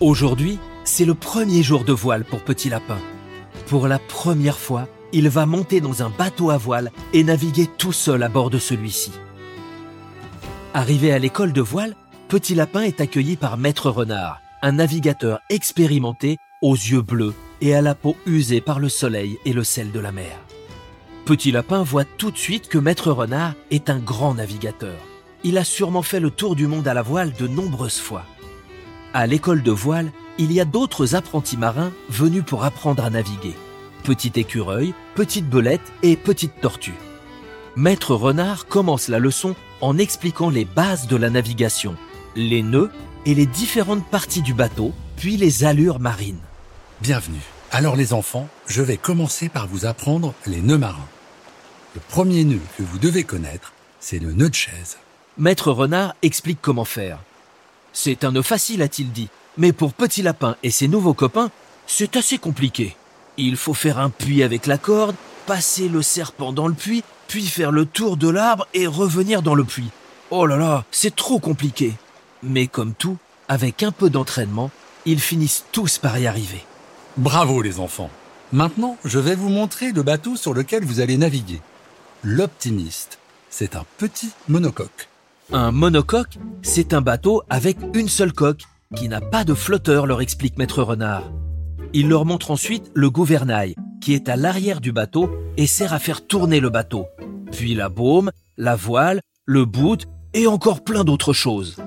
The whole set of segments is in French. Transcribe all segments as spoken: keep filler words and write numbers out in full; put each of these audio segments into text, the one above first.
Aujourd'hui, c'est le premier jour de voile pour Petit Lapin. Pour la première fois, il va monter dans un bateau à voile et naviguer tout seul à bord de celui-ci. Arrivé à l'école de voile, Petit Lapin est accueilli par Maître Renard, un navigateur expérimenté aux yeux bleus et à la peau usée par le soleil et le sel de la mer. Petit Lapin voit tout de suite que Maître Renard est un grand navigateur. Il a sûrement fait le tour du monde à la voile de nombreuses fois. À l'école de voile, il y a d'autres apprentis marins venus pour apprendre à naviguer. Petit écureuil, petite belette et petite tortue. Maître Renard commence la leçon en expliquant les bases de la navigation, les nœuds et les différentes parties du bateau, puis les allures marines. Bienvenue. Alors les enfants, je vais commencer par vous apprendre les nœuds marins. Le premier nœud que vous devez connaître, c'est le nœud de chaise. Maître Renard explique comment faire. C'est un nœud facile, a-t-il dit, mais pour Petit Lapin et ses nouveaux copains, c'est assez compliqué. Il faut faire un puits avec la corde, passer le serpent dans le puits, puis faire le tour de l'arbre et revenir dans le puits. Oh là là, c'est trop compliqué. Mais comme tout, avec un peu d'entraînement, ils finissent tous par y arriver. Bravo les enfants. Maintenant, je vais vous montrer le bateau sur lequel vous allez naviguer. L'Optimiste, c'est un petit monocoque. Un monocoque, c'est un bateau avec une seule coque, qui n'a pas de flotteur, leur explique Maître Renard. Il leur montre ensuite le gouvernail, qui est à l'arrière du bateau et sert à faire tourner le bateau. Puis la baume, la voile, le bout et encore plein d'autres choses.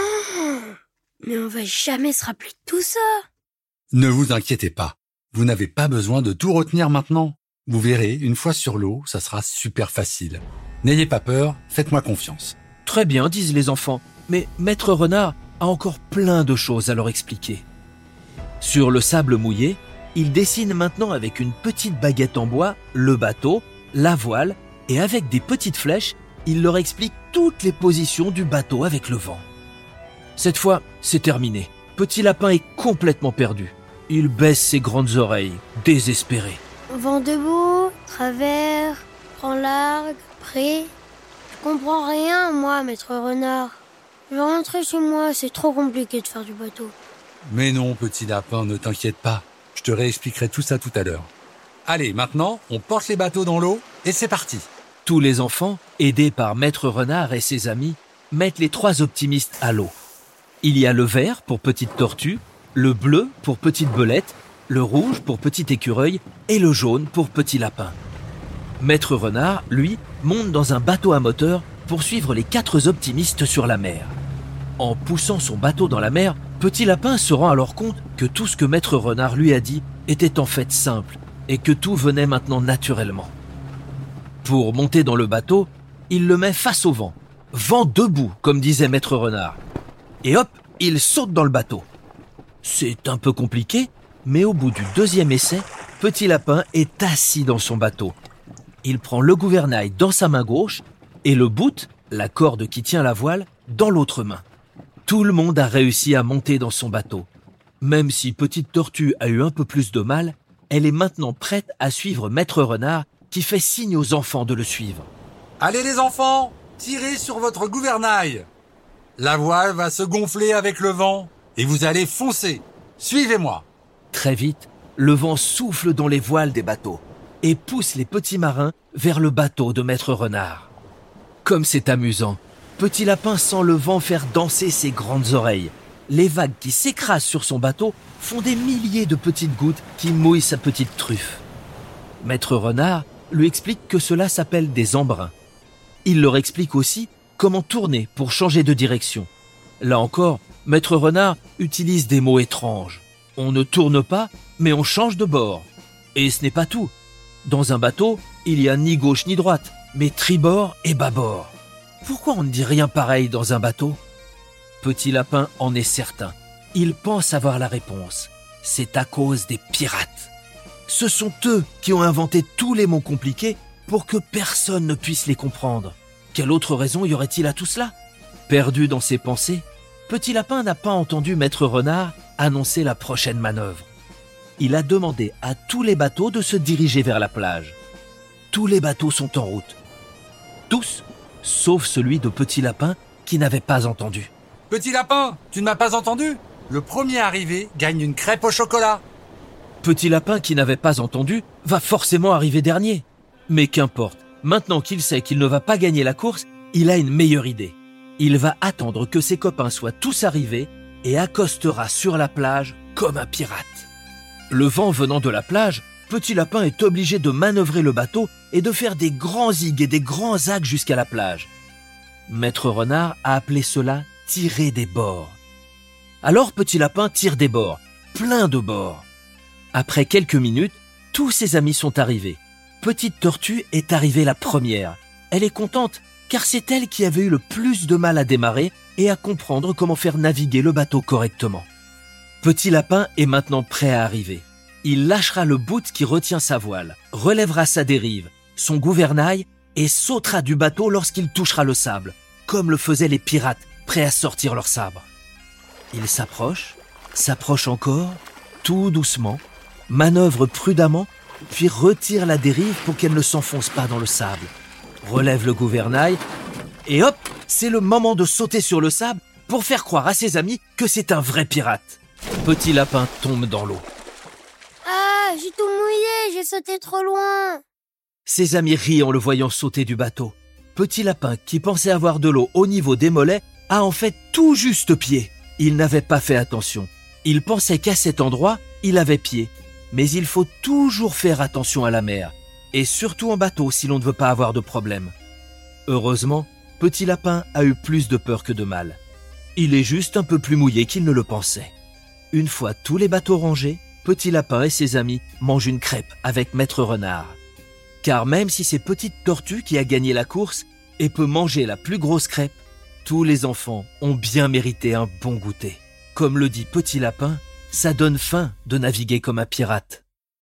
Oh, mais on va jamais se rappeler de tout ça. Ne vous inquiétez pas, vous n'avez pas besoin de tout retenir maintenant. Vous verrez, une fois sur l'eau, ça sera super facile. N'ayez pas peur, faites-moi confiance. Très bien, disent les enfants, mais Maître Renard a encore plein de choses à leur expliquer. Sur le sable mouillé, il dessine maintenant avec une petite baguette en bois le bateau, la voile, et avec des petites flèches, il leur explique toutes les positions du bateau avec le vent. Cette fois, c'est terminé. Petit Lapin est complètement perdu. Il baisse ses grandes oreilles, désespéré. Vent debout, travers, prends largue, près. Je comprends rien, moi, Maître Renard. Je vais rentrer chez moi, c'est trop compliqué de faire du bateau. Mais non, Petit Lapin, ne t'inquiète pas. Je te réexpliquerai tout ça tout à l'heure. Allez, maintenant, on porte les bateaux dans l'eau et c'est parti. Tous les enfants, aidés par Maître Renard et ses amis, mettent les trois optimistes à l'eau. Il y a le vert pour Petite Tortue, le bleu pour Petite Belette, le rouge pour Petit Écureuil et le jaune pour Petit Lapin. Maître Renard, lui, monte dans un bateau à moteur pour suivre les quatre optimistes sur la mer. En poussant son bateau dans la mer, Petit Lapin se rend alors compte que tout ce que Maître Renard lui a dit était en fait simple et que tout venait maintenant naturellement. Pour monter dans le bateau, il le met face au vent. Vent debout, comme disait Maître Renard. Et hop, il saute dans le bateau. C'est un peu compliqué, mais au bout du deuxième essai, Petit Lapin est assis dans son bateau. Il prend le gouvernail dans sa main gauche et le bout, la corde qui tient la voile, dans l'autre main. Tout le monde a réussi à monter dans son bateau. Même si Petite Tortue a eu un peu plus de mal, elle est maintenant prête à suivre Maître Renard qui fait signe aux enfants de le suivre. Allez les enfants, tirez sur votre gouvernail. La voile va se gonfler avec le vent et vous allez foncer. Suivez-moi. Très vite, le vent souffle dans les voiles des bateaux et pousse les petits marins vers le bateau de Maître Renard. Comme c'est amusant. Petit Lapin sent le vent faire danser ses grandes oreilles. Les vagues qui s'écrasent sur son bateau font des milliers de petites gouttes qui mouillent sa petite truffe. Maître Renard lui explique que cela s'appelle des embruns. Il leur explique aussi comment tourner pour changer de direction. Là encore, Maître Renard utilise des mots étranges. On ne tourne pas, mais on change de bord. Et ce n'est pas tout. Dans un bateau, il n'y a ni gauche ni droite, mais tribord et bâbord. Pourquoi on ne dit rien pareil dans un bateau ? Petit Lapin en est certain. Il pense avoir la réponse. C'est à cause des pirates. Ce sont eux qui ont inventé tous les mots compliqués pour que personne ne puisse les comprendre. Quelle autre raison y aurait-il à tout cela ? Perdu dans ses pensées, Petit Lapin n'a pas entendu Maître Renard annoncer la prochaine manœuvre. Il a demandé à tous les bateaux de se diriger vers la plage. Tous les bateaux sont en route. Tous ? Sauf celui de Petit Lapin qui n'avait pas entendu. « Petit Lapin, tu ne m'as pas entendu ? Le premier arrivé gagne une crêpe au chocolat. Petit Lapin, qui n'avait pas entendu, va forcément arriver dernier. Mais qu'importe, maintenant qu'il sait qu'il ne va pas gagner la course, il a une meilleure idée. Il va attendre que ses copains soient tous arrivés et accostera sur la plage comme un pirate. Le vent venant de la plage, Petit Lapin est obligé de manœuvrer le bateau et de faire des grands zigues et des grands axes jusqu'à la plage. Maître Renard a appelé cela « tirer des bords ». Alors Petit Lapin tire des bords, plein de bords. Après quelques minutes, tous ses amis sont arrivés. Petite Tortue est arrivée la première. Elle est contente car c'est elle qui avait eu le plus de mal à démarrer et à comprendre comment faire naviguer le bateau correctement. Petit Lapin est maintenant prêt à arriver. Il lâchera le bout qui retient sa voile, relèvera sa dérive, son gouvernail et sautera du bateau lorsqu'il touchera le sable, comme le faisaient les pirates prêts à sortir leurs sabres. Il s'approche, s'approche encore, tout doucement, manœuvre prudemment, puis retire la dérive pour qu'elle ne s'enfonce pas dans le sable. Relève le gouvernail et hop, c'est le moment de sauter sur le sable pour faire croire à ses amis que c'est un vrai pirate. Petit Lapin tombe dans l'eau. Ah, j'ai tout mouillé, j'ai sauté trop loin. Ses amis rient en le voyant sauter du bateau. Petit Lapin, qui pensait avoir de l'eau au niveau des mollets, a en fait tout juste pied. Il n'avait pas fait attention. Il pensait qu'à cet endroit, il avait pied. Mais il faut toujours faire attention à la mer, et surtout en bateau si l'on ne veut pas avoir de problème. Heureusement, Petit Lapin a eu plus de peur que de mal. Il est juste un peu plus mouillé qu'il ne le pensait. Une fois tous les bateaux rangés, Petit Lapin et ses amis mangent une crêpe avec Maître Renard. Car même si c'est Petite Tortue qui a gagné la course et peut manger la plus grosse crêpe, tous les enfants ont bien mérité un bon goûter. Comme le dit Petit Lapin, ça donne faim de naviguer comme un pirate.